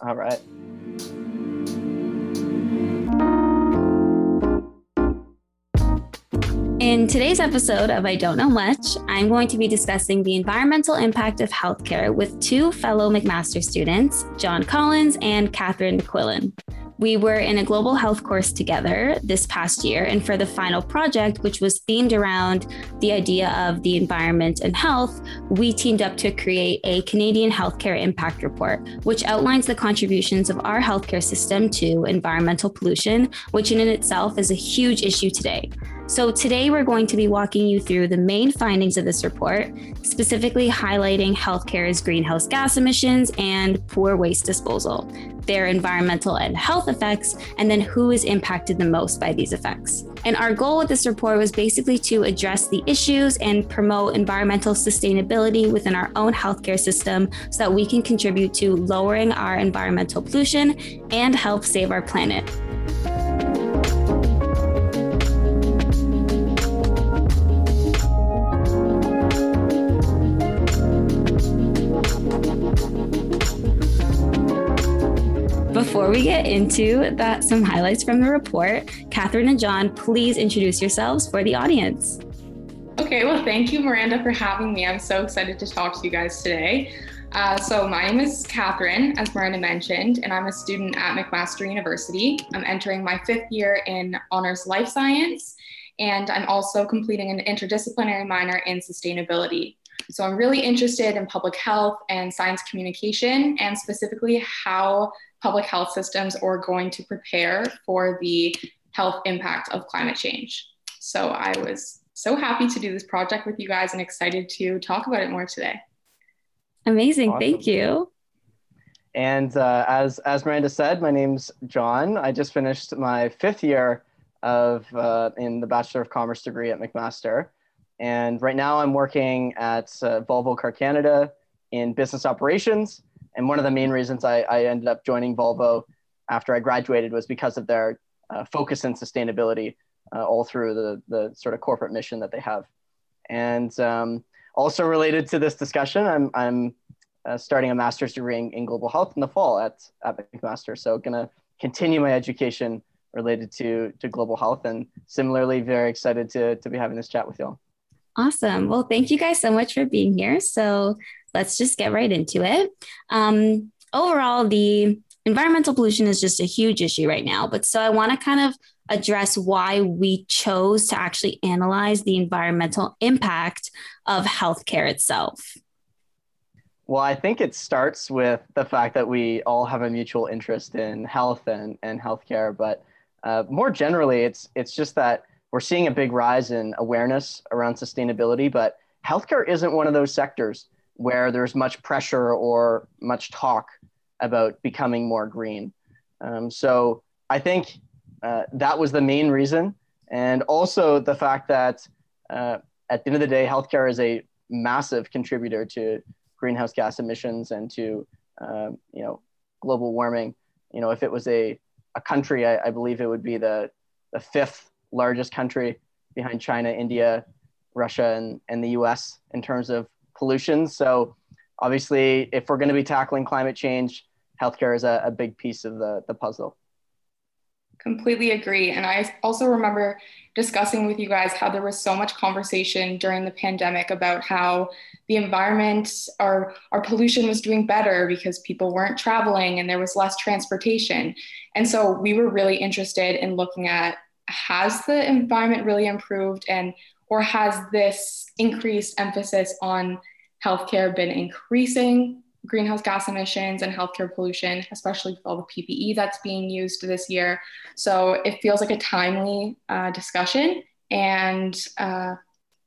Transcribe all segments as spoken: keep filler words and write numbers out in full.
All right. In today's episode of I Don't Know Much, I'm going to be discussing the environmental impact of healthcare with two fellow McMaster students, John Collins and Katherine Quillen. We were in a global health course together this past year and for the final project, which was themed around the idea of the environment and health, we teamed up to create a Canadian healthcare impact report, which outlines the contributions of our healthcare system to environmental pollution, which in itself is a huge issue today. So today we're going to be walking you through the main findings of this report, specifically highlighting healthcare's greenhouse gas emissions and poor waste disposal, their environmental and health effects, and then who is impacted the most by these effects. And our goal with this report was basically to address the issues and promote environmental sustainability within our own healthcare system so that we can contribute to lowering our environmental pollution and help save our planet. Before we get into that, some highlights from the report, Katherine and John, please introduce yourselves for the audience. Okay, well, thank you, Miranda, for having me. I'm so excited to talk to you guys today. Uh, so my name is Katherine, as Miranda mentioned, and I'm a student at McMaster University. I'm entering my fifth year in Honors Life Science, and I'm also completing an interdisciplinary minor in sustainability. So I'm really interested in public health and science communication, and specifically how public health systems are going to prepare for the health impact of climate change. So I was so happy to do this project with you guys and excited to talk about it more today. Amazing, awesome. Thank you. And uh, as, as Miranda said, my name's John. I just finished my fifth year of uh, in the Bachelor of Commerce degree at McMaster. And right now I'm working at uh, Volvo Car Canada in business operations. And one of the main reasons I, I ended up joining Volvo after I graduated was because of their uh, focus in sustainability uh, all through the, the sort of corporate mission that they have. And um, also related to this discussion, I'm, I'm uh, starting a master's degree in, in global health in the fall at, at McMaster. So gonna continue my education related to, to global health, and similarly very excited to, to be having this chat with y'all. Awesome. Well, thank you guys so much for being here. So let's just get right into it. Um, overall, the environmental pollution is just a huge issue right now. But so I want to kind of address why we chose to actually analyze the environmental impact of healthcare itself. Well, I think it starts with the fact that we all have a mutual interest in health and, and healthcare. But uh, more generally, it's it's just that we're seeing a big rise in awareness around sustainability, but healthcare isn't one of those sectors where there's much pressure or much talk about becoming more green. Um, so I think uh, that was the main reason. And also the fact that uh, at the end of the day, healthcare is a massive contributor to greenhouse gas emissions and to um, you know, global warming. You know, if it was a, a country, I, I believe it would be the, the fifth largest country behind China, India, Russia, and, and the U S in terms of pollution. So obviously, if we're going to be tackling climate change, healthcare is a, a big piece of the, the puzzle. Completely agree. And I also remember discussing with you guys how there was so much conversation during the pandemic about how the environment or our pollution was doing better because people weren't traveling and there was less transportation. And so we were really interested in looking at, has the environment really improved, and or has this increased emphasis on healthcare been increasing greenhouse gas emissions and healthcare pollution, especially with all the P P E that's being used this year? So it feels like a timely uh, discussion, and uh,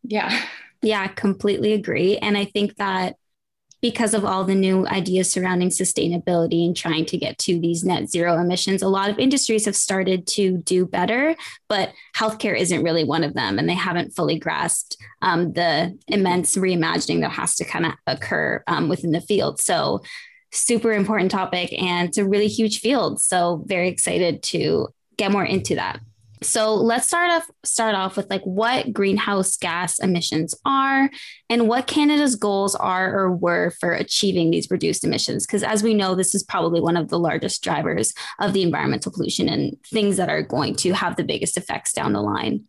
yeah. Yeah, completely agree. And I think that because of all the new ideas surrounding sustainability and trying to get to these net zero emissions, a lot of industries have started to do better, but healthcare isn't really one of them. And they haven't fully grasped um, the immense reimagining that has to kind of occur um, within the field. So super important topic, and it's a really huge field. So very excited to get more into that. So let's start off, start off with like what greenhouse gas emissions are and what Canada's goals are or were for achieving these reduced emissions. Because as we know, this is probably one of the largest drivers of the environmental pollution and things that are going to have the biggest effects down the line.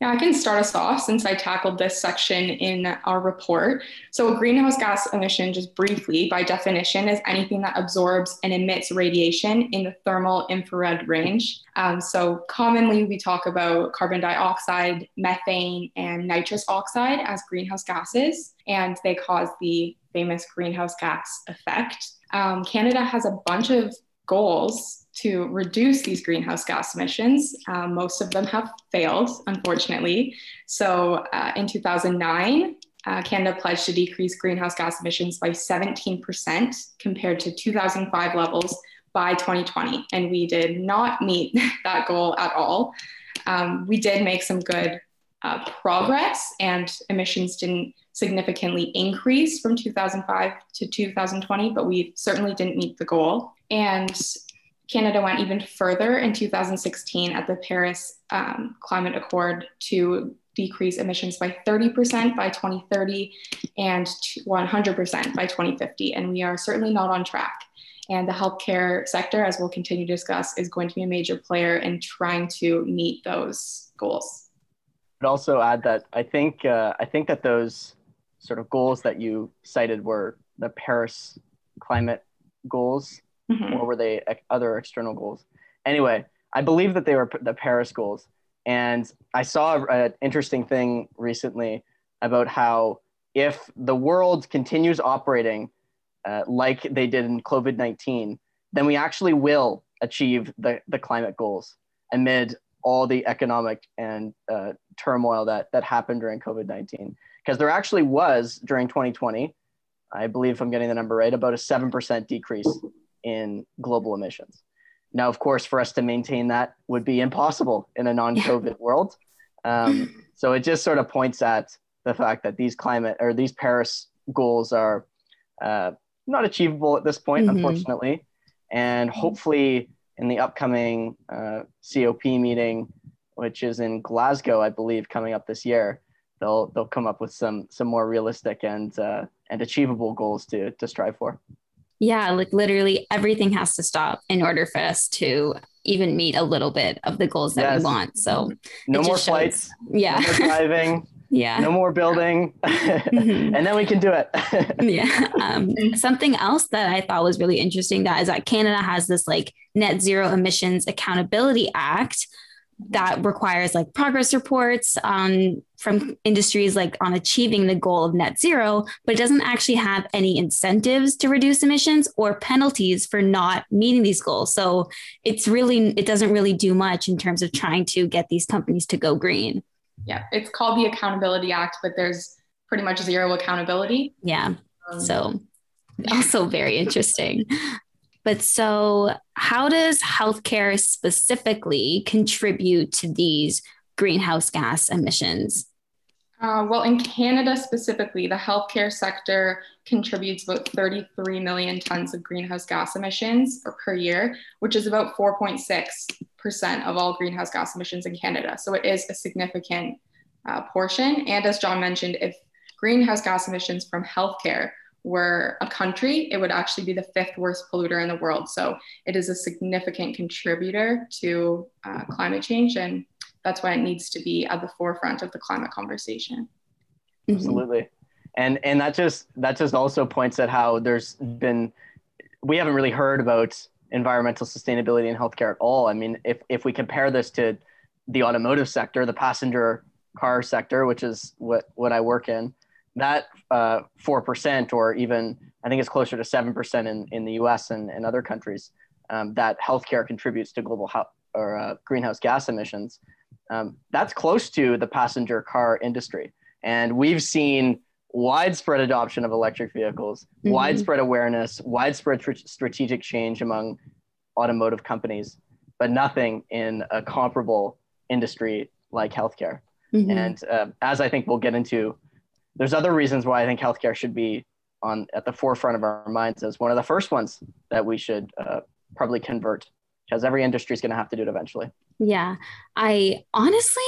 Yeah, I can start us off since I tackled this section in our report. So a greenhouse gas emission, just briefly, by definition, is anything that absorbs and emits radiation in the thermal infrared range. Um, so commonly we talk about carbon dioxide, methane, and nitrous oxide as greenhouse gases, and they cause the famous greenhouse gas effect. Um, Canada has a bunch of goals to reduce these greenhouse gas emissions. Um, most of them have failed, unfortunately. So uh, in two thousand nine, uh, Canada pledged to decrease greenhouse gas emissions by seventeen percent compared to two thousand five levels by twenty twenty. And we did not meet that goal at all. Um, we did make some good uh, progress, and emissions didn't significantly increase from two thousand five to two thousand twenty, but we certainly didn't meet the goal. And Canada went even further in two thousand sixteen at the Paris um, Climate Accord to decrease emissions by thirty percent by twenty thirty and one hundred percent by twenty fifty. And we are certainly not on track. And the healthcare sector, as we'll continue to discuss, is going to be a major player in trying to meet those goals. I'd also add that I think, uh, I think that those sort of goals that you cited were the Paris climate goals. Mm-hmm. Or were they other external goals? Anyway, I believe that they were the Paris goals. And I saw an interesting thing recently about how if the world continues operating uh, like they did in COVID nineteen, then we actually will achieve the, the climate goals amid all the economic and uh, turmoil that, that happened during COVID nineteen. Because there actually was, during twenty twenty, I believe if I'm getting the number right, about a seven percent decrease in global emissions. Now, of course, for us to maintain that would be impossible in a non-COVID world. Um, so it just sort of points at the fact that these climate or these Paris goals are uh, not achievable at this point, mm-hmm. unfortunately. And hopefully in the upcoming uh, C O P meeting, which is in Glasgow, I believe, coming up this year, they'll they'll come up with some some more realistic and uh, and achievable goals to to strive for. Yeah, like literally everything has to stop in order for us to even meet a little bit of the goals that yes. we want. So no more flights, shows, yeah. no more driving, yeah. no more building, mm-hmm. and then we can do it. yeah. Um, something else that I thought was really interesting that is that Canada has this like Net Zero Emissions Accountability Act that requires like progress reports um, from industries like on achieving the goal of net zero, but it doesn't actually have any incentives to reduce emissions or penalties for not meeting these goals. So it's really, it doesn't really do much in terms of trying to get these companies to go green. Yeah. It's called the Accountability Act, but there's pretty much zero accountability. Yeah. Um, so also very interesting. But so how does healthcare specifically contribute to these greenhouse gas emissions? Uh, well, in Canada specifically, the healthcare sector contributes about thirty-three million tons of greenhouse gas emissions per year, which is about four point six percent of all greenhouse gas emissions in Canada. So it is a significant uh, portion. And as John mentioned, if greenhouse gas emissions from healthcare were a country, it would actually be the fifth worst polluter in the world. So it is a significant contributor to uh, climate change. And that's why it needs to be at the forefront of the climate conversation. Absolutely. And and that just that just also points at how there's been, we haven't really heard about environmental sustainability in healthcare at all. I mean, if if we compare this to the automotive sector, the passenger car sector, which is what, what I work in, that uh, four percent or even, I think it's closer to seven percent in, in the U S and, and other countries, um, that healthcare contributes to global ho- or uh, greenhouse gas emissions. Um, that's close to the passenger car industry. And we've seen widespread adoption of electric vehicles, mm-hmm. widespread awareness, widespread tr- strategic change among automotive companies, but nothing in a comparable industry like healthcare. Mm-hmm. And uh, as I think we'll get into, there's other reasons why I think healthcare should be on at the forefront of our minds as one of the first ones that we should uh, probably convert, because every industry is going to have to do it eventually. Yeah, I honestly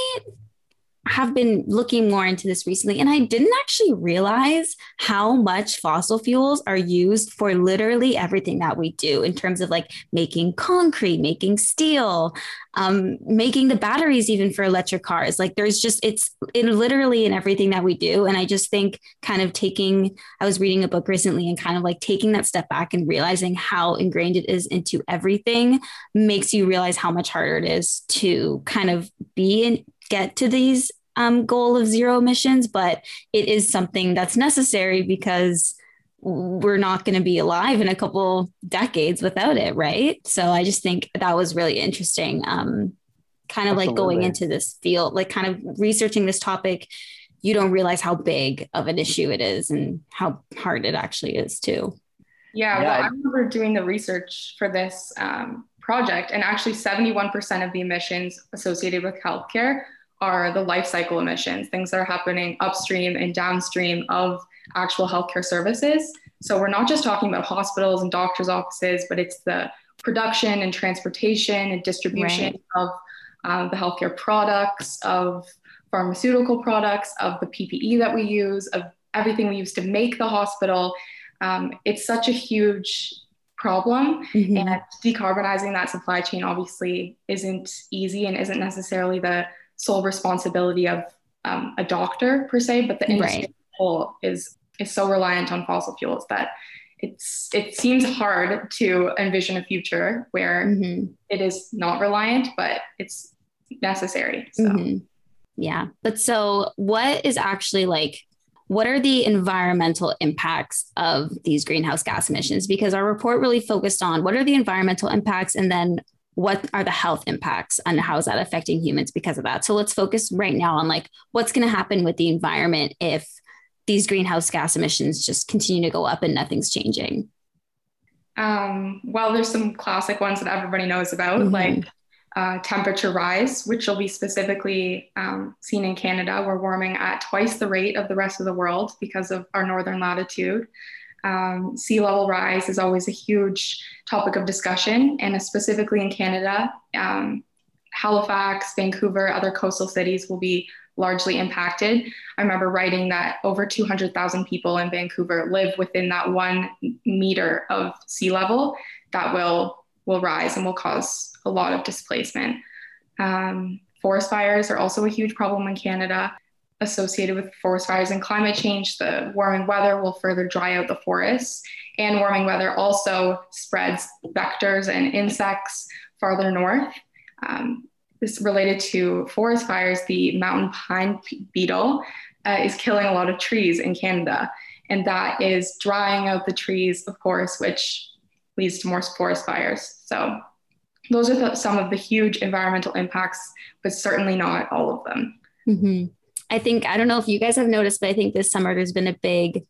have been looking more into this recently, and I didn't actually realize how much fossil fuels are used for literally everything that we do in terms of like making concrete, making steel, um, making the batteries even for electric cars. Like there's just, it's it literally in everything that we do. And I just think kind of taking, I was reading a book recently and kind of like taking that step back and realizing how ingrained it is into everything makes you realize how much harder it is to kind of be in, get to these um, goal of zero emissions, but it is something that's necessary because we're not going to be alive in a couple decades without it. Right. So I just think that was really interesting. Um, kind of Absolutely. Like going into this field, like kind of researching this topic, you don't realize how big of an issue it is and how hard it actually is too. Yeah. yeah. Well, I remember doing the research for this um, project, and actually seventy-one percent of the emissions associated with healthcare are the life cycle emissions, things that are happening upstream and downstream of actual healthcare services. So we're not just talking about hospitals and doctors' offices, but it's the production and transportation and distribution right. of um, the healthcare products, of pharmaceutical products, of the P P E that we use, of everything we use to make the hospital. Um, it's such a huge problem. Mm-hmm. And decarbonizing that supply chain obviously isn't easy and isn't necessarily the sole responsibility of um, a doctor per se, but the industry right. as a whole is is so reliant on fossil fuels that it's it seems hard to envision a future where mm-hmm. it is not reliant, but it's necessary. So mm-hmm. yeah. But so what is actually like, what are the environmental impacts of these greenhouse gas emissions? Because our report really focused on what are the environmental impacts, and then what are the health impacts and how is that affecting humans because of that? So let's focus right now on like what's going to happen with the environment if these greenhouse gas emissions just continue to go up and nothing's changing. Um, well, there's some classic ones that everybody knows about, mm-hmm. like uh, temperature rise, which will be specifically um, seen in Canada. We're warming at twice the rate of the rest of the world because of our northern latitude. Um, sea level rise is always a huge topic of discussion, and specifically in Canada, um, Halifax, Vancouver, other coastal cities will be largely impacted. I remember writing that over two hundred thousand people in Vancouver live within that one meter of sea level that will will rise and will cause a lot of displacement. Um, forest fires are also a huge problem in Canada. Associated with forest fires and climate change, the warming weather will further dry out the forests, and warming weather also spreads vectors and insects farther north. Um, this related to forest fires, the mountain pine beetle uh, is killing a lot of trees in Canada, and that is drying out the trees, of course, which leads to more forest fires. So those are the, some of the huge environmental impacts, but certainly not all of them. Mm-hmm. I think, I don't know if you guys have noticed, but I think this summer there's been a big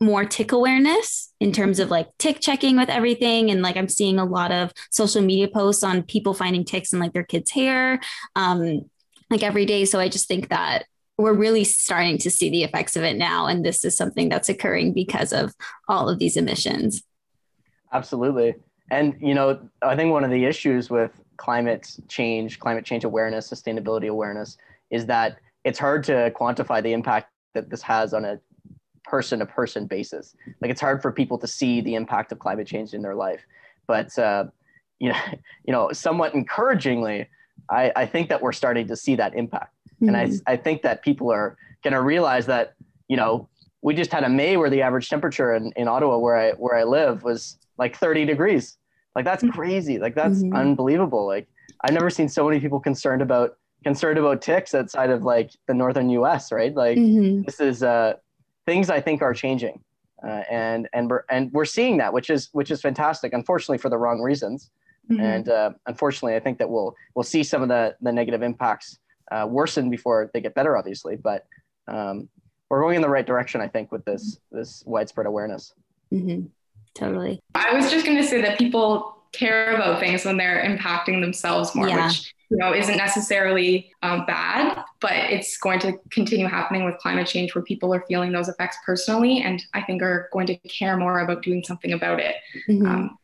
more tick awareness in terms of like tick checking with everything. And like, I'm seeing a lot of social media posts on people finding ticks in like their kids' hair, um, like every day. So I just think that we're really starting to see the effects of it now. And this is something that's occurring because of all of these emissions. Absolutely. And, you know, I think one of the issues with climate change, climate change awareness, sustainability awareness is that it's hard to quantify the impact that this has on a person-to-person basis. Like it's hard for people to see the impact of climate change in their life. But uh, you know, you know, somewhat encouragingly, I, I think that we're starting to see that impact. Mm-hmm. And I, I think that people are going to realize that, you know, we just had a May where the average temperature in, in Ottawa, where I where I live, was like thirty degrees. Like that's mm-hmm. crazy. Like that's mm-hmm. unbelievable. Like I've never seen so many people concerned about concerned about ticks outside of like the northern U S, right? Like mm-hmm. this is uh, things I think are changing, uh, and and we're and we're seeing that, which is which is fantastic. Unfortunately, for the wrong reasons, mm-hmm. and uh, unfortunately, I think that we'll we'll see some of the the negative impacts uh, worsen before they get better, obviously. But um, we're going in the right direction, I think, with this this widespread awareness. Mm-hmm. Totally. I was just going to say that people care about things when they're impacting themselves more, yeah. which you know isn't necessarily um, bad, but it's going to continue happening with climate change where people are feeling those effects personally, and I think are going to care more about doing something about it. Mm-hmm. Um,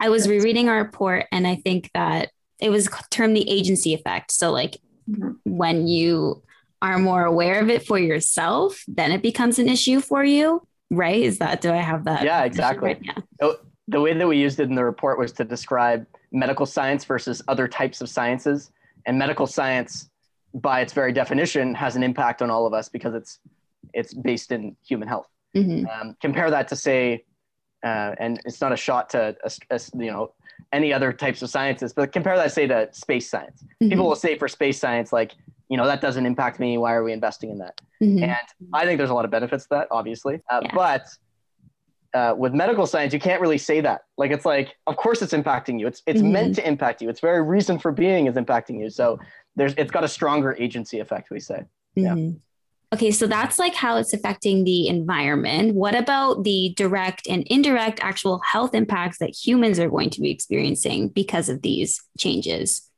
I was rereading our report, and I think that it was termed the agency effect. So like mm-hmm. when you are more aware of it for yourself, then it becomes an issue for you, right? Is that, do I have that? Yeah, exactly. Right? Yeah. The way that we used it in the report was to describe medical science versus other types of sciences. And medical science, by its very definition, has an impact on all of us because it's it's based in human health. Mm-hmm. Um, compare that to say, uh, and it's not a shot to a, a, you know any other types of sciences, but compare that say to space science. Mm-hmm. People will say for space science, like you know that doesn't impact me. Why are we investing in that? Mm-hmm. And I think there's a lot of benefits to that, obviously, uh, yeah. but. Uh, with medical science, you can't really say that. Like, it's like, of course it's impacting you. It's it's mm-hmm. meant to impact you. Its very reason for being is impacting you. So there's, it's got a stronger agency effect, we say. Yeah. Mm-hmm. Okay. So that's like how it's affecting the environment. What about the direct and indirect actual health impacts that humans are going to be experiencing because of these changes?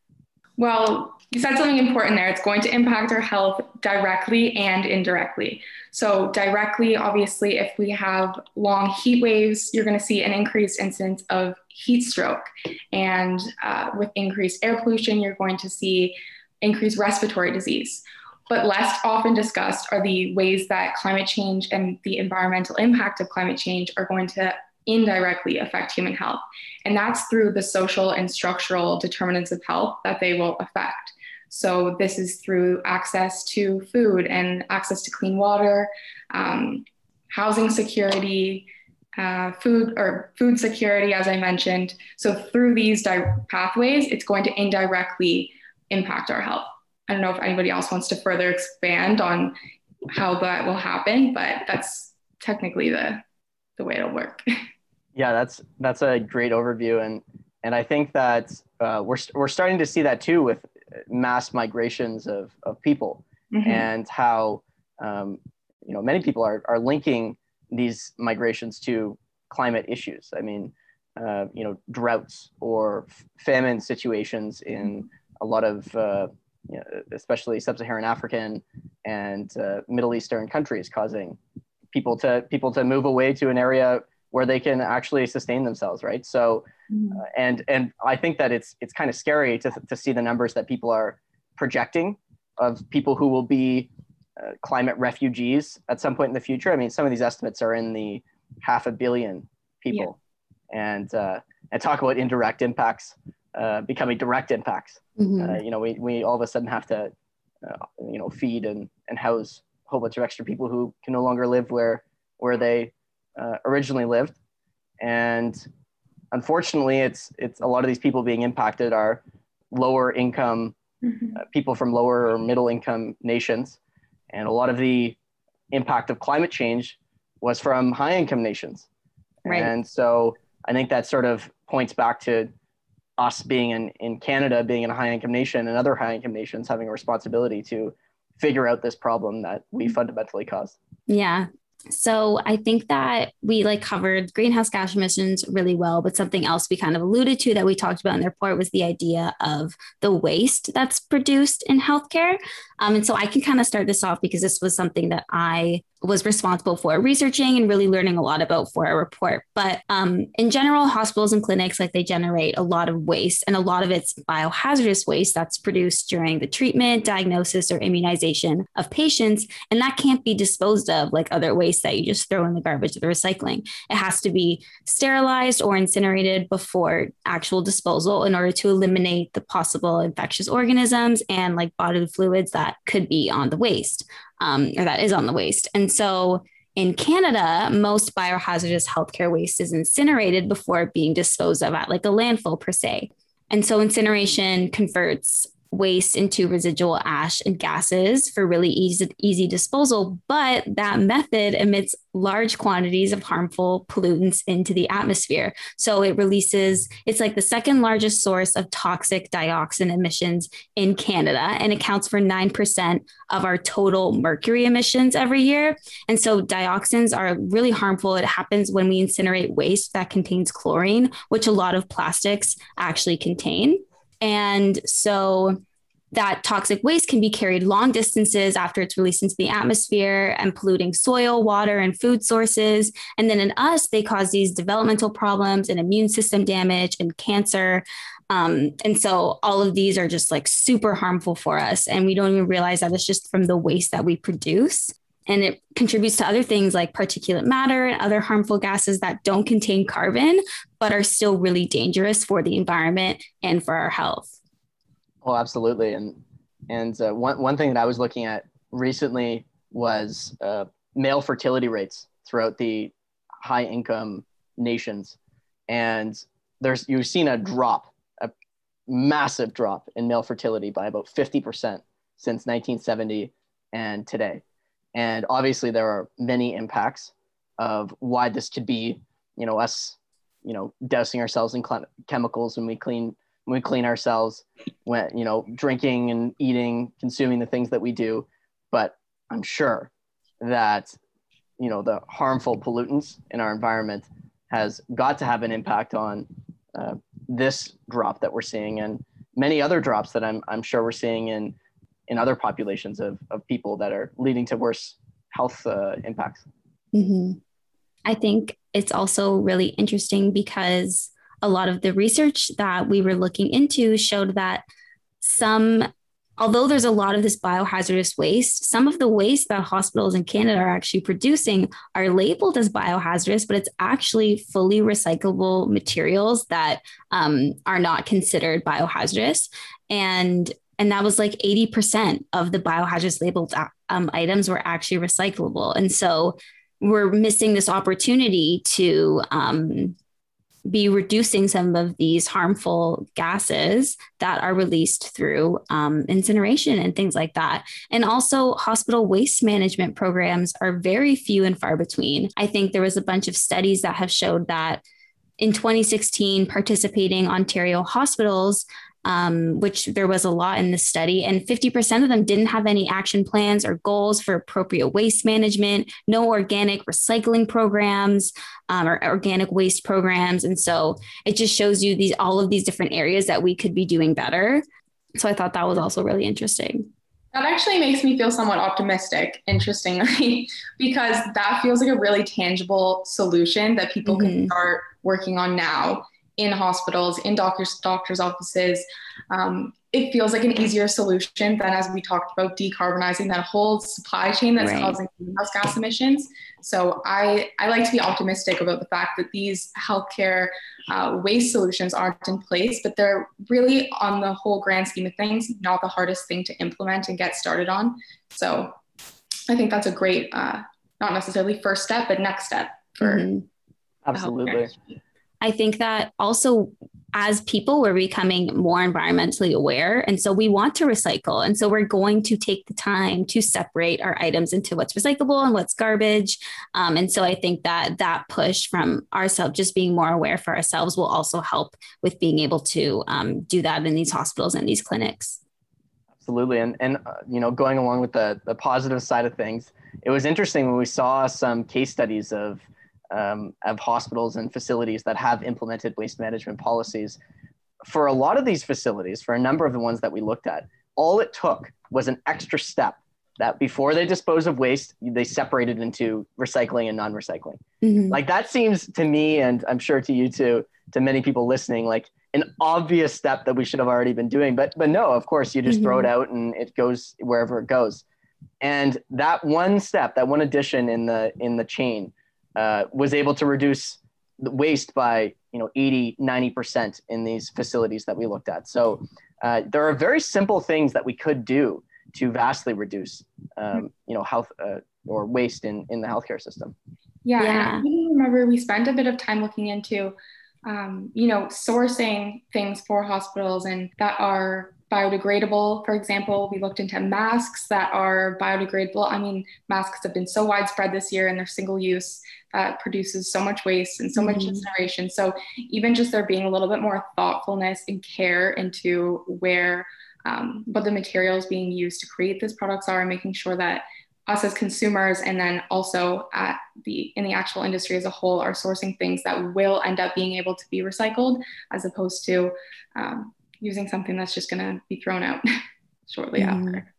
Well, you said something important there. It's going to impact our health directly and indirectly. So directly, obviously, if we have long heat waves, you're going to see an increased incidence of heat stroke. And uh, with increased air pollution, you're going to see increased respiratory disease. But less often discussed are the ways that climate change and the environmental impact of climate change are going to indirectly affect human health. And that's through the social and structural determinants of health that they will affect. So this is through access to food and access to clean water, um, housing security, uh, food or food security, as I mentioned. So through these di- pathways, it's going to indirectly impact our health. I don't know if anybody else wants to further expand on how that will happen, but that's technically the, the way it'll work. Yeah, that's that's a great overview, and and I think that uh, we're we're starting to see that too with mass migrations of of people, mm-hmm. and how um, you know many people are are linking these migrations to climate issues. I mean, uh, you know, droughts or f- famine situations in a lot of uh, you know, especially sub-Saharan African and uh, Middle Eastern countries, causing people to people to move away to an area where they can actually sustain themselves, right? So, uh, and and I think that it's it's kind of scary to to see the numbers that people are projecting of people who will be uh, climate refugees at some point in the future. I mean, some of these estimates are in the half a billion people, yeah. and uh, and talk about indirect impacts uh, becoming direct impacts. Mm-hmm. Uh, you know, we we all of a sudden have to uh, you know feed and and house a whole bunch of extra people who can no longer live where where they Uh, originally lived. And unfortunately, it's it's a lot of these people being impacted are lower income mm-hmm. uh, people from lower or middle income nations. And a lot of the impact of climate change was from high income nations. Right. And so I think that sort of points back to us being in, in Canada, being in a high income nation, and other high income nations having a responsibility to figure out this problem that we fundamentally caused. Yeah. So I think that we like covered greenhouse gas emissions really well, but something else we kind of alluded to that we talked about in the report was the idea of the waste that's produced in healthcare. Um, and so I can kind of start this off because this was something that I was responsible for researching and really learning a lot about for our report. But um, in general, hospitals and clinics, like they generate a lot of waste, and a lot of it's biohazardous waste that's produced during the treatment, diagnosis, or immunization of patients. And that can't be disposed of like other waste that you just throw in the garbage or the recycling. It has to be sterilized or incinerated before actual disposal in order to eliminate the possible infectious organisms and like bodily fluids that could be on the waste. Um, or that is on the waste. And so in Canada, most biohazardous healthcare waste is incinerated before being disposed of at like a landfill per se. And so incineration converts waste into residual ash and gases for really easy, easy disposal. But that method emits large quantities of harmful pollutants into the atmosphere. So it releases, it's like the second largest source of toxic dioxin emissions in Canada, and accounts for nine percent of our total mercury emissions every year. And so dioxins are really harmful. It happens when we incinerate waste that contains chlorine, which a lot of plastics actually contain. And so that toxic waste can be carried long distances after it's released into the atmosphere and polluting soil, water, and food sources. And then in us, they cause these developmental problems and immune system damage and cancer. Um, and so all of these are just like super harmful for us. And we don't even realize that it's just from the waste that we produce. And it contributes to other things like particulate matter and other harmful gases that don't contain carbon, but are still really dangerous for the environment and for our health. Oh, absolutely. And and uh, one, one thing that I was looking at recently was uh, male fertility rates throughout the high income nations. And there's you've seen a drop, a massive drop in male fertility by about fifty percent since nineteen seventy and today. And obviously there are many impacts of why this could be, you know, us, you know, dousing ourselves in chem- chemicals when we clean, when we clean ourselves, when, you know, drinking and eating, consuming the things that we do. But I'm sure that, you know, the harmful pollutants in our environment has got to have an impact on uh, this drop that we're seeing and many other drops that I'm, I'm sure we're seeing in in other populations of, of people that are leading to worse health uh, impacts. Mm-hmm. I think it's also really interesting because a lot of the research that we were looking into showed that some, although there's a lot of this biohazardous waste, some of the waste that hospitals in Canada are actually producing are labeled as biohazardous, but it's actually fully recyclable materials that um, are not considered biohazardous. And And that was like eighty percent of the biohazardous labeled um, items were actually recyclable. And so we're missing this opportunity to um, be reducing some of these harmful gases that are released through um, incineration and things like that. And also hospital waste management programs are very few and far between. I think there was a bunch of studies that have showed that in twenty sixteen, participating Ontario hospitals Um, which there was a lot in this study, and fifty percent of them didn't have any action plans or goals for appropriate waste management, no organic recycling programs um, or organic waste programs. And so it just shows you these all of these different areas that we could be doing better. So I thought that was also really interesting. That actually makes me feel somewhat optimistic, interestingly, because that feels like a really tangible solution that people mm-hmm. can start working on now. In hospitals, in doctors, doctors' offices. Um, it feels like an easier solution than, as we talked about, decarbonizing that whole supply chain that's right. causing greenhouse gas emissions. So I, I like to be optimistic about the fact that these healthcare uh, waste solutions aren't in place, but they're really, on the whole grand scheme of things, not the hardest thing to implement and get started on. So I think that's a great, uh, not necessarily first step, but next step for mm-hmm. Absolutely. I think that also as people, we're becoming more environmentally aware. And so we want to recycle. And so we're going to take the time to separate our items into what's recyclable and what's garbage. Um, and so I think that that push from ourselves, just being more aware for ourselves, will also help with being able to um, do that in these hospitals and these clinics. Absolutely. And, and uh, you know, going along with the, the positive side of things, it was interesting when we saw some case studies of Um, of hospitals and facilities that have implemented waste management policies. For a lot of these facilities, for a number of the ones that we looked at, all it took was an extra step that before they dispose of waste, they separated into recycling and non-recycling. Mm-hmm. Like that seems to me, and I'm sure to you too, to many people listening, like an obvious step that we should have already been doing. But, but no, of course, you just mm-hmm. throw it out and it goes wherever it goes. And that one step, that one addition in the in the chain, Uh, was able to reduce the waste by, you know, eighty, ninety percent in these facilities that we looked at. So uh, there are very simple things that we could do to vastly reduce, um, you know, health uh, or waste in, in the healthcare system. Yeah, yeah. And I remember we spent a bit of time looking into, um, you know, sourcing things for hospitals and that are biodegradable. For example, we looked into masks that are biodegradable. I mean, masks have been so widespread this year and they're single use that uh, produces so much waste and so mm-hmm. much incineration. So even just there being a little bit more thoughtfulness and care into where, um, what the materials being used to create these products are, and making sure that us as consumers and then also at the in the actual industry as a whole are sourcing things that will end up being able to be recycled as opposed to, um, using something that's just going to be thrown out. shortly mm. after.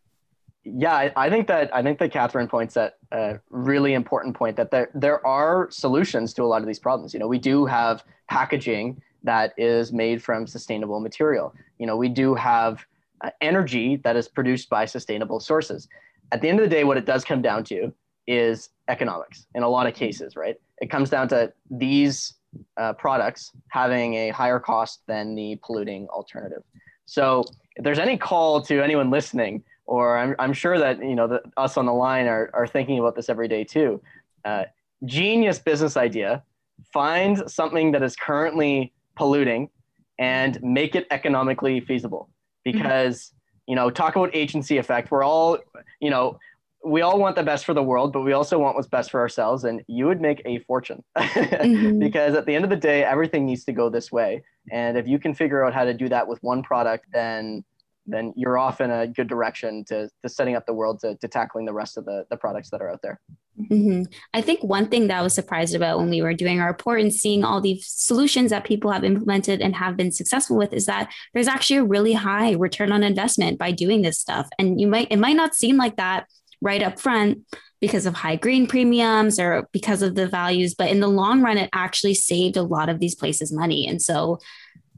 Yeah, I, I think that I think that Katherine points at a really important point, that there there are solutions to a lot of these problems. You know, we do have packaging that is made from sustainable material. You know, we do have uh, energy that is produced by sustainable sources. At the end of the day, what it does come down to is economics in a lot of cases, right? It comes down to these uh, products having a higher cost than the polluting alternative. So if there's any call to anyone listening, or I'm, I'm sure that, you know, the, us on the line are, are thinking about this every day too. Uh, genius business idea. Find something that is currently polluting and make it economically feasible, because, mm-hmm. you know, talk about agency effect. We're all, you know, we all want the best for the world, but we also want what's best for ourselves. And you would make a fortune mm-hmm. because at the end of the day, everything needs to go this way. And if you can figure out how to do that with one product, then then you're off in a good direction to, to setting up the world to, to tackling the rest of the, the products that are out there. Mm-hmm. I think one thing that I was surprised about when we were doing our report and seeing all the solutions that people have implemented and have been successful with is that there's actually a really high return on investment by doing this stuff. And you might, it might not seem like that right up front because of high green premiums or because of the values, but in the long run, it actually saved a lot of these places money. And so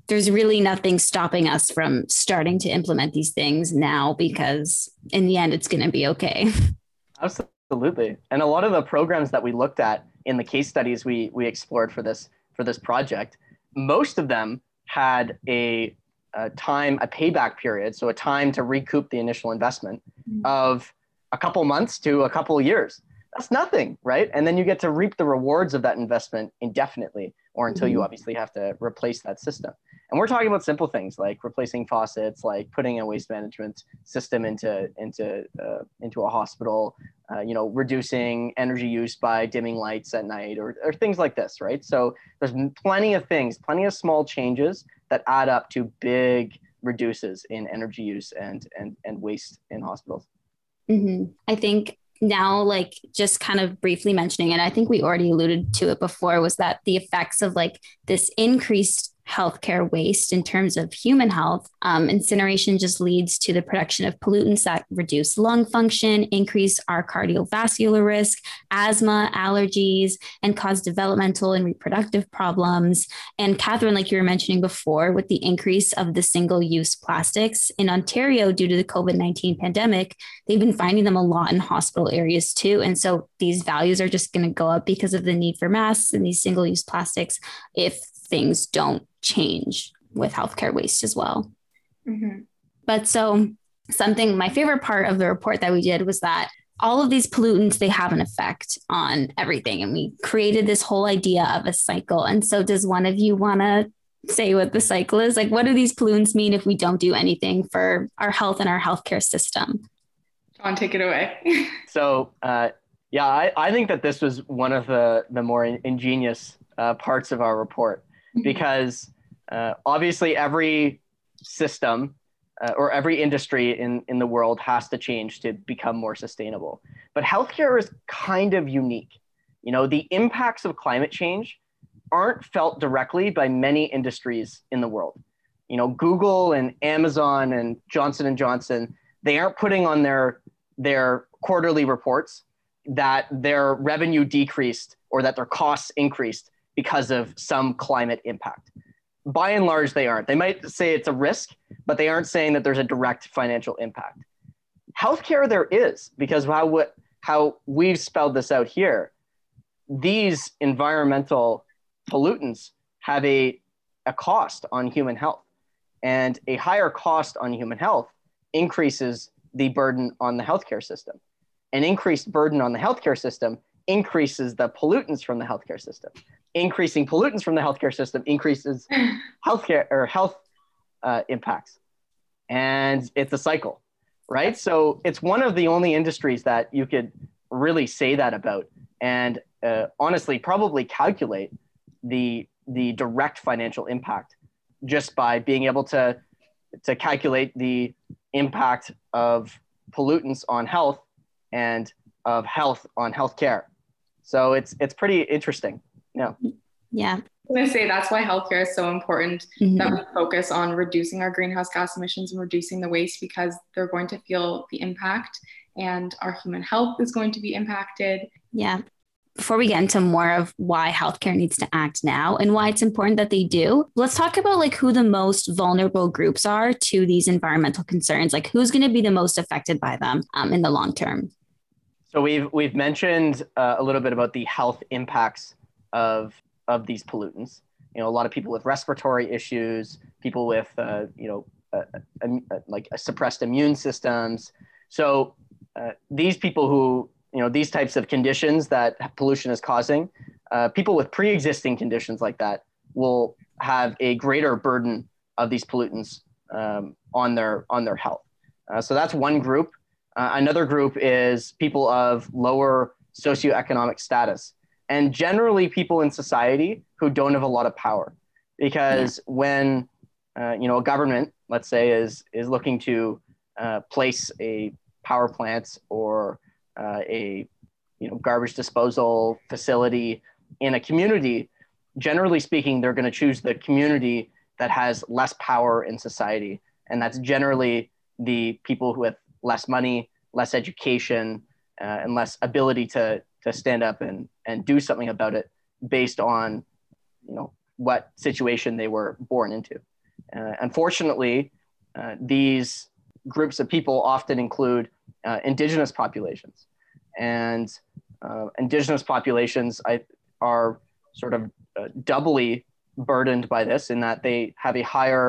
there's really nothing stopping us from starting to implement these things now, because in the end, it's going to be okay. Absolutely. And a lot of the programs that we looked at in the case studies we we explored for this for this project, most of them had a, a time, a payback period. So a time to recoup the initial investment mm-hmm. of a couple months to a couple years. That's nothing, right? And then you get to reap the rewards of that investment indefinitely, or until mm-hmm. you obviously have to replace that system. And we're talking about simple things like replacing faucets, like putting a waste management system into into uh, into a hospital, uh, you know, reducing energy use by dimming lights at night, or, or things like this, right? So there's plenty of things, plenty of small changes that add up to big reduces in energy use and and and waste in hospitals. Mm-hmm. I think now, like just kind of briefly mentioning, and I think we already alluded to it before, was that the effects of like this increased healthcare waste in terms of human health. Um, incineration just leads to the production of pollutants that reduce lung function, increase our cardiovascular risk, asthma, allergies, and cause developmental and reproductive problems. And Katherine, like you were mentioning before, with the increase of the single-use plastics in Ontario due to the COVID nineteen pandemic, they've been finding them a lot in hospital areas too. And so these values are just going to go up because of the need for masks and these single-use plastics if things don't change with healthcare waste as well. Mm-hmm. But so something, my favorite part of the report that we did was that all of these pollutants, they have an effect on everything. And we created this whole idea of a cycle. And so does one of you want to say what the cycle is? Like, what do these pollutants mean if we don't do anything for our health and our healthcare system? John, take it away. so uh, yeah, I, I think that this was one of the, the more ingenious uh, parts of our report. Because uh, obviously every system uh, or every industry in, in the world has to change to become more sustainable. But healthcare is kind of unique. You know, the impacts of climate change aren't felt directly by many industries in the world. You know, Google and Amazon and Johnson and Johnson, they aren't putting on their, their quarterly reports that their revenue decreased or that their costs increased because of some climate impact. By and large, they aren't. They might say it's a risk, but they aren't saying that there's a direct financial impact. Healthcare there is, because how, how we've spelled this out here, these environmental pollutants have a, a cost on human health, and a higher cost on human health increases the burden on the healthcare system. An increased burden on the healthcare system increases the pollutants from the healthcare system. Increasing pollutants from the healthcare system increases healthcare or health uh, impacts. And it's a cycle, right? So it's one of the only industries that you could really say that about, and uh, honestly, probably calculate the the direct financial impact just by being able to, to calculate the impact of pollutants on health and of health on healthcare. So it's it's pretty interesting. No. Yeah. I'm going to say that's why healthcare is so important, mm-hmm. that we focus on reducing our greenhouse gas emissions and reducing the waste, because they're going to feel the impact and our human health is going to be impacted. Yeah. Before we get into more of why healthcare needs to act now and why it's important that they do, let's talk about like who the most vulnerable groups are to these environmental concerns, like who's going to be the most affected by them um, in the long term. So we've we've mentioned uh, a little bit about the health impacts of of these pollutants. You know, a lot of people with respiratory issues, people with uh, you know uh, um, uh, like uh, suppressed immune systems. So uh, these people who you know, these types of conditions that pollution is causing, uh, people with pre-existing conditions like that will have a greater burden of these pollutants um, on their on their health. Uh, so that's one group. Uh, another group is people of lower socioeconomic status, and generally people in society who don't have a lot of power, because yeah. when uh, you know a government, let's say, is is looking to uh, place a power plant or Uh, a you know garbage disposal facility in a community, generally speaking, they're going to choose the community that has less power in society. And that's generally the people with less money, less education, uh, and less ability to to stand up and, and do something about it based on you know what situation they were born into. Uh, unfortunately, uh, these groups of people often include Uh, indigenous populations, and uh, indigenous populations I, are sort of uh, doubly burdened by this, in that they have a higher,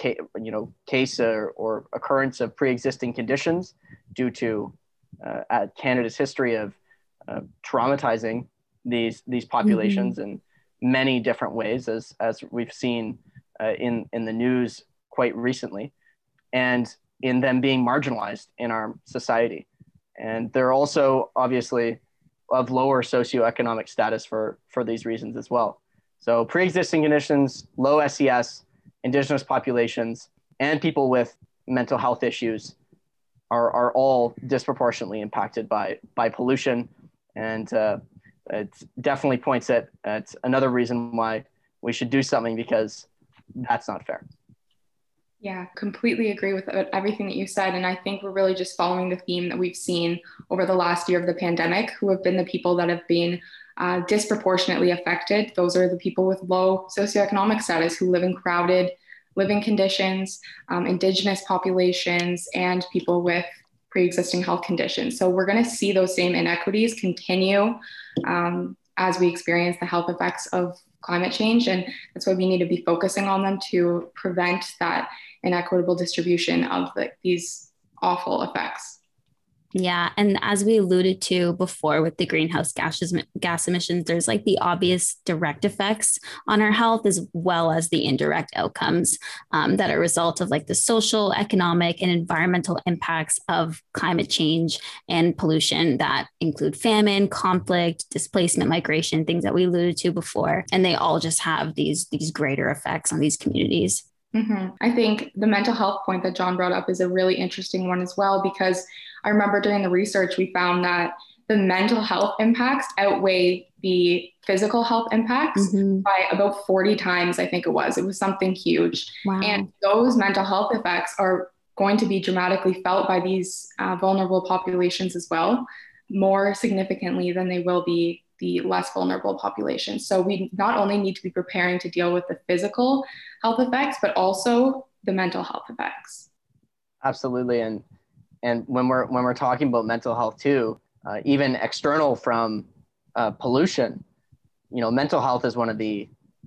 ca- you know, case or, or occurrence of pre-existing conditions due to uh, at Canada's history of uh, traumatizing these these populations mm-hmm. in many different ways, as as we've seen uh, in in the news quite recently, and in them being marginalized in our society. And they're also obviously of lower socioeconomic status for, for these reasons as well. So pre-existing conditions, low S E S, indigenous populations, and people with mental health issues are, are all disproportionately impacted by, by pollution. And uh, it definitely points at, at another reason why we should do something, because that's not fair. Yeah, completely agree with everything that you said. And I think we're really just following the theme that we've seen over the last year of the pandemic, who have been the people that have been uh, disproportionately affected. Those are the people with low socioeconomic status who live in crowded living conditions, um, indigenous populations, and people with pre-existing health conditions. So we're going to see those same inequities continue um, as we experience the health effects of climate change. And that's why we need to be focusing on them to prevent that inequitable distribution of like these awful effects. Yeah. And as we alluded to before with the greenhouse gases, gas emissions, there's like the obvious direct effects on our health, as well as the indirect outcomes um, that are a result of like the social, economic, and environmental impacts of climate change and pollution that include famine, conflict, displacement, migration, things that we alluded to before. And they all just have these, these greater effects on these communities. Mm-hmm. I think the mental health point that John brought up is a really interesting one as well, because I remember during the research, we found that the mental health impacts outweigh the physical health impacts mm-hmm. by about forty times, I think it was. It was something huge. Wow. And those mental health effects are going to be dramatically felt by these uh, vulnerable populations as well, more significantly than they will be the less vulnerable population. So we not only need to be preparing to deal with the physical health effects, but also the mental health effects. Absolutely. And and when we're when we're talking about mental health too, uh, even external from uh, pollution, you know, mental health is one of the,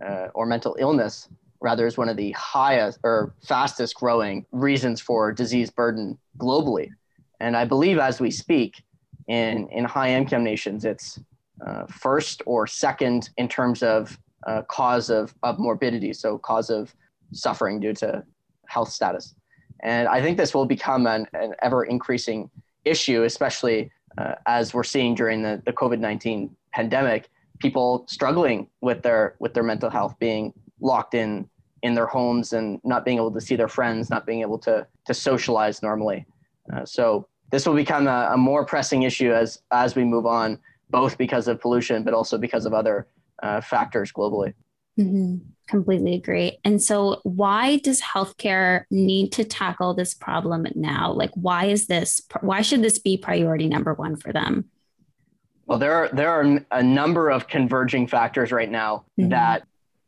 uh, or mental illness rather, is one of the highest or fastest growing reasons for disease burden globally. And I believe as we speak, in in high income nations, it's Uh, first or second in terms of uh, cause of, of morbidity, so cause of suffering due to health status. And I think this will become an, an ever-increasing issue, especially uh, as we're seeing during the, the COVID nineteen pandemic, people struggling with their with their mental health, being locked in in their homes and not being able to see their friends, not being able to, to socialize normally. Uh, so this will become a, a more pressing issue as as we move on, both because of pollution, but also because of other uh, factors globally. Mm-hmm. Completely agree. And so why does healthcare need to tackle this problem now? Like, why is this, why should this be priority number one for them? Well, there are, there are a number of converging factors right now mm-hmm. that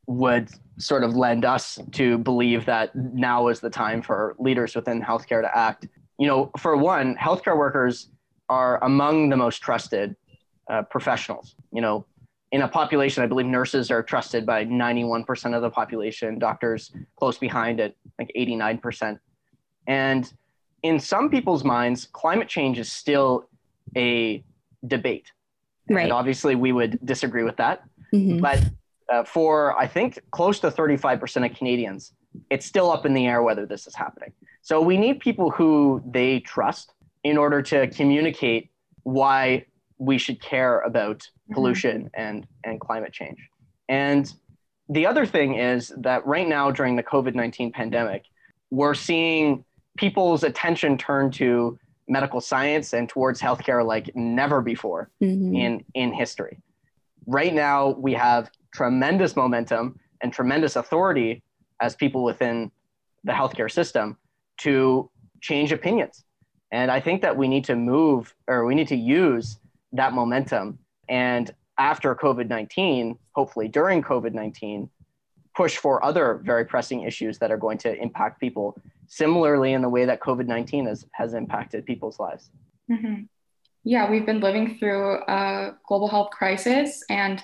would sort of lend us to believe that now is the time for leaders within healthcare to act. You know, for one, healthcare workers are among the most trusted uh, professionals. You know, in a population, I believe nurses are trusted by ninety-one percent of the population, doctors close behind at like eighty-nine percent. And in some people's minds, climate change is still a debate. Right. And obviously we would disagree with that. Mm-hmm. But uh, for, I think, close to thirty-five percent of Canadians, it's still up in the air whether this is happening. So we need people who they trust in order to communicate why we should care about pollution mm-hmm. and, and climate change. And the other thing is that right now during the COVID nineteen pandemic, we're seeing people's attention turn to medical science and towards healthcare like never before mm-hmm. in, in history. Right now, we have tremendous momentum and tremendous authority as people within the healthcare system to change opinions. And I think that we need to move, or we need to use that momentum. And after COVID nineteen, hopefully during COVID nineteen, push for other very pressing issues that are going to impact people similarly in the way that COVID nineteen has, has impacted people's lives. Mm-hmm. Yeah, we've been living through a global health crisis, and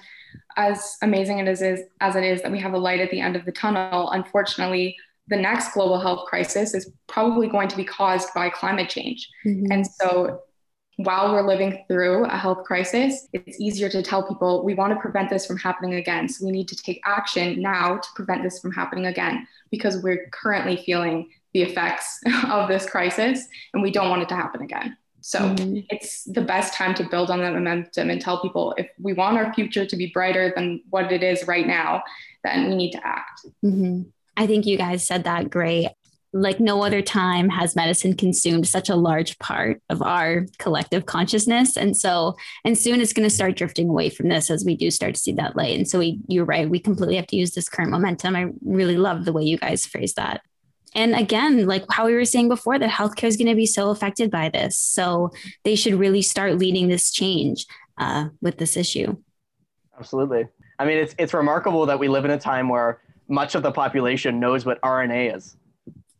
as amazing it is, as it is that we have a light at the end of the tunnel, unfortunately, the next global health crisis is probably going to be caused by climate change. Mm-hmm. And so while we're living through a health crisis, it's easier to tell people we want to prevent this from happening again. So we need to take action now to prevent this from happening again, because we're currently feeling the effects of this crisis and we don't want it to happen again. So mm-hmm. it's the best time to build on that momentum and tell people if we want our future to be brighter than what it is right now, then we need to act. Mm-hmm. I think you guys said that great. Like no other time has medicine consumed such a large part of our collective consciousness. And so, and soon it's going to start drifting away from this as we do start to see that light. And so we, you're right, we completely have to use this current momentum. I really love the way you guys phrased that. And again, like how we were saying before, that healthcare is going to be so affected by this. So they should really start leading this change uh, with this issue. Absolutely. I mean, it's it's remarkable that we live in a time where much of the population knows what R N A is.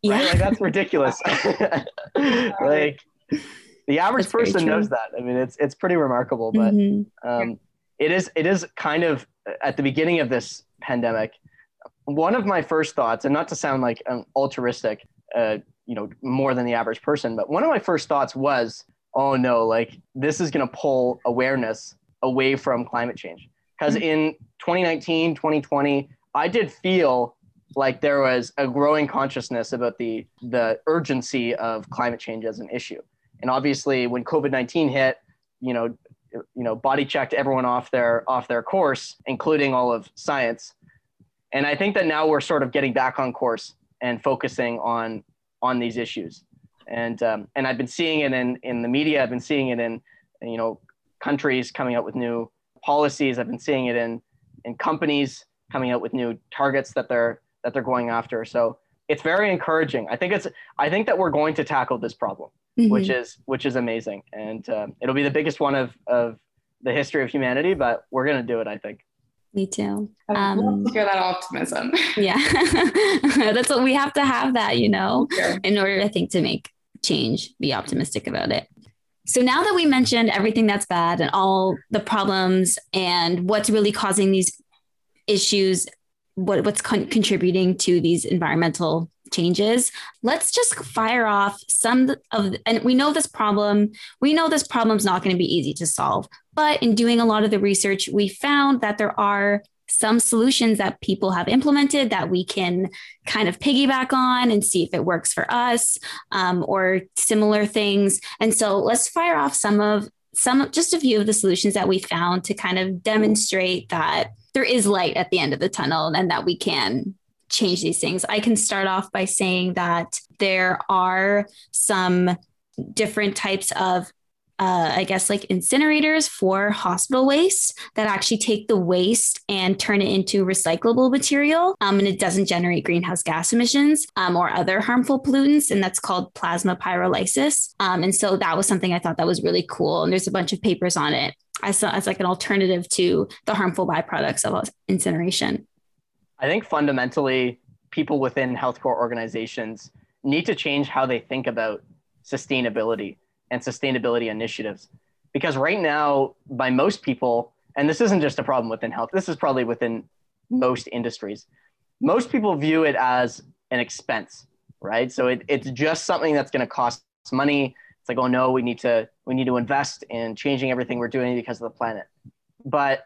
Yeah. Right? Like, that's ridiculous. Like the average that's person knows that. I mean, it's it's pretty remarkable, but mm-hmm. um, it is it is kind of at the beginning of this pandemic. One of my first thoughts, and not to sound like an altruistic, uh, you know, more than the average person, but one of my first thoughts was, oh no, like this is going to pull awareness away from climate change. Because mm-hmm. in twenty nineteen, twenty twenty, I did feel like there was a growing consciousness about the, the urgency of climate change as an issue. And obviously when COVID nineteen hit, you know, you know, body checked everyone off their, off their course, including all of science. And I think that now we're sort of getting back on course and focusing on, on these issues. And, um, and I've been seeing it in, in the media. I've been seeing it in, you know, countries coming out with new policies. I've been seeing it in, in companies coming out with new targets that they're, that they're going after. So it's very encouraging. I think it's, I think that we're going to tackle this problem, mm-hmm. which is, which is amazing. And um, it'll be the biggest one of, of the history of humanity, but we're going to do it, I think. Me too. I love um, to hear that optimism. Yeah. That's what we have to have that, you know, yeah. in order, I think, to make change, be optimistic about it. So now that we mentioned everything that's bad and all the problems and what's really causing these issues, What, what's con- contributing to these environmental changes. Let's just fire off some of, the, and we know this problem, we know this problem's not going to be easy to solve, but in doing a lot of the research, we found that there are some solutions that people have implemented that we can kind of piggyback on and see if it works for us um, or similar things. And so let's fire off some of, some, just a few of the solutions that we found to kind of demonstrate that there is light at the end of the tunnel and that we can change these things. I can start off by saying that there are some different types of uh, I guess, like incinerators for hospital waste that actually take the waste and turn it into recyclable material. Um, and it doesn't generate greenhouse gas emissions um, or other harmful pollutants. And that's called plasma pyrolysis. Um, and so that was something I thought that was really cool. And there's a bunch of papers on it as, as like an alternative to the harmful byproducts of incineration. I think fundamentally, people within healthcare organizations need to change how they think about sustainability and sustainability initiatives. Because right now, by most people, and this isn't just a problem within health, this is probably within most industries, most people view it as an expense, right? So it, it's just something that's going to cost money. It's like, oh no, we need to we need to invest in changing everything we're doing because of the planet. But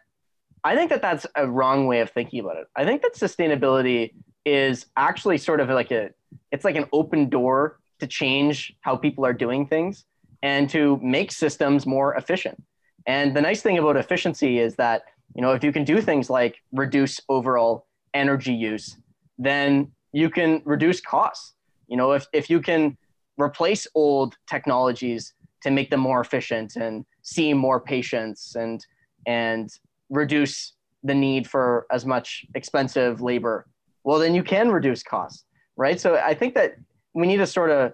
I think that that's a wrong way of thinking about it. I think that sustainability is actually sort of like a, it's like an open door to change how people are doing things and to make systems more efficient. And the nice thing about efficiency is that, you know, if you can do things like reduce overall energy use, then you can reduce costs. You know, if, if you can replace old technologies to make them more efficient and see more patients and, and reduce the need for as much expensive labor, well, then you can reduce costs, right? So I think that we need to sort of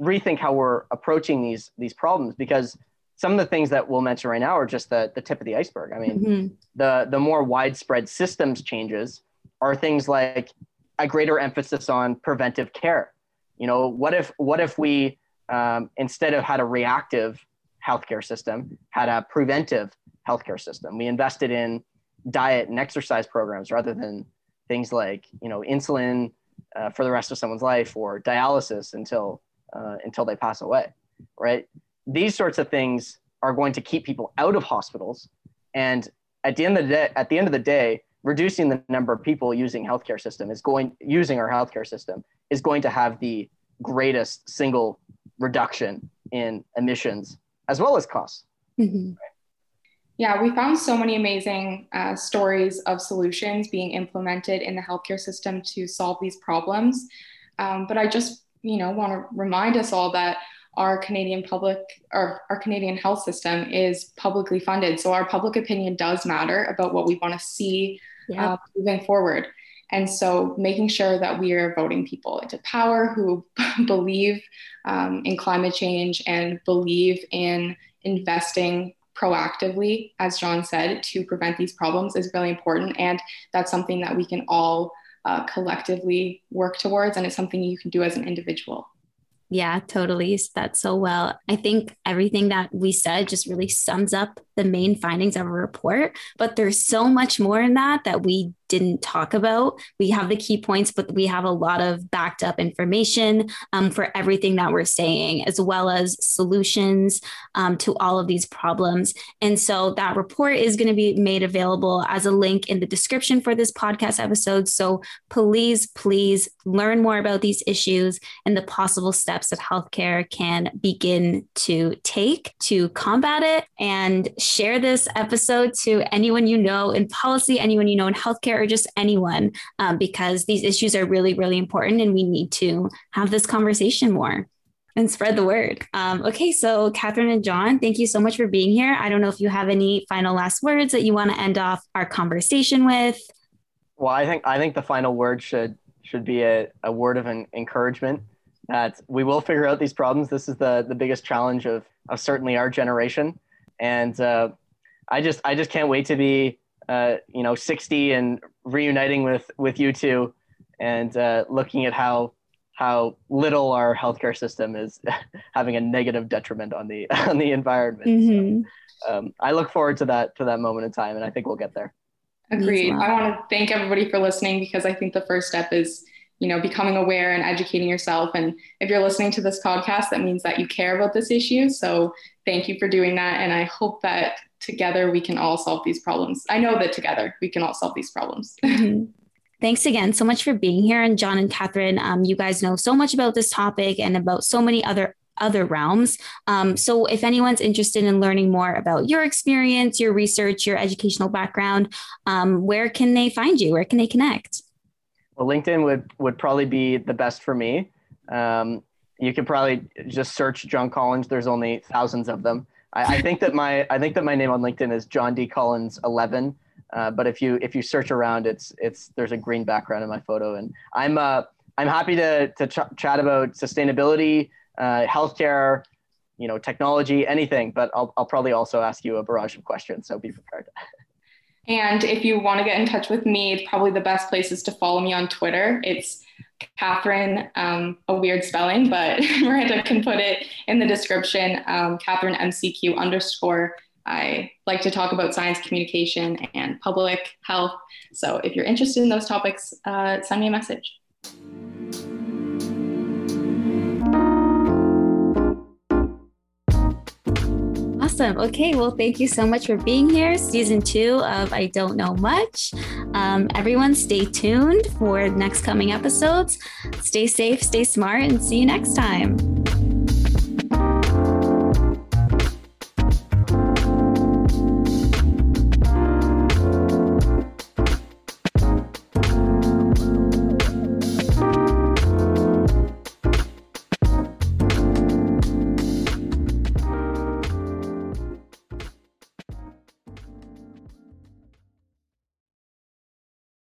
rethink how we're approaching these these problems, because some of the things that we'll mention right now are just the, the tip of the iceberg. I mean, mm-hmm. the, the more widespread systems changes are things like a greater emphasis on preventive care. You know, what if, what if we, um, instead of had a reactive healthcare system, had a preventive healthcare system? We invested in diet and exercise programs rather than things like, you know, insulin uh, for the rest of someone's life, or dialysis until uh, until they pass away, right? These sorts of things are going to keep people out of hospitals. And at the end of the day, at the end of the day, reducing the number of people using healthcare system is going using our healthcare system is going to have the greatest single reduction in emissions as well as costs. Mm-hmm. Right? Yeah, we found so many amazing uh, stories of solutions being implemented in the healthcare system to solve these problems. Um, but I just, you know, want to remind us all that our Canadian public, or our Canadian health system is publicly funded. So our public opinion does matter about what we want to see yeah. uh, moving forward. And so making sure that we are voting people into power who believe um, in climate change and believe in investing proactively, as John said, to prevent these problems is really important. And that's something that we can all uh, collectively work towards. And it's something you can do as an individual. Yeah, totally. That's so well. I think everything that we said just really sums up the main findings of our report, but there's so much more in that that we didn't talk about. We have the key points, but we have a lot of backed up information um, for everything that we're saying, as well as solutions um, to all of these problems. And so that report is going to be made available as a link in the description for this podcast episode. So please, please learn more about these issues and the possible steps that healthcare can begin to take to combat it, and share this episode to anyone you know in policy, anyone you know in healthcare, or just anyone, um, because these issues are really, really important and we need to have this conversation more and spread the word. Um, okay, so Katherine and John, thank you so much for being here. I don't know if you have any final last words that you want to end off our conversation with. Well, I think I think the final word should should be a, a word of an encouragement that we will figure out these problems. This is the, the biggest challenge of, of certainly our generation. And uh, I just I just can't wait to be, uh, you know, sixty and reuniting with, with you two and uh, looking at how how little our healthcare system is having a negative detriment on the on the environment. Mm-hmm. So, um, I look forward to that to that moment in time, and I think we'll get there. Agreed. I want to thank everybody for listening, because I think the first step is, you know, becoming aware and educating yourself. And if you're listening to this podcast, that means that you care about this issue. So thank you for doing that. And I hope that together we can all solve these problems. I know that together we can all solve these problems. Mm-hmm. Thanks again so much for being here. And John and Katherine, um, you guys know so much about this topic and about so many other other realms. Um, so if anyone's interested in learning more about your experience, your research, your educational background, um, where can they find you? Where can they connect? Well, LinkedIn would, would probably be the best for me. Um, you could probably just search John Collins. There's only thousands of them. I, I think that my I think that my name on LinkedIn is John D. Collins eleven. Uh, but if you if you search around, it's it's there's a green background in my photo, and I'm uh I'm happy to to ch chat about sustainability, uh, healthcare, you know, technology, anything. But I'll I'll probably also ask you a barrage of questions, so be prepared. And if you want to get in touch with me, probably the best place is to follow me on Twitter. It's Katherine, um, a weird spelling, but Miranda can put it in the description. Um, Katherine M C Q underscore. I like to talk about science communication and public health. So if you're interested in those topics, uh, send me a message. Awesome. Okay. Well, thank you so much for being here. Season two of I Don't Know Much. Um, everyone stay tuned for next coming episodes. Stay safe, stay smart, and see you next time.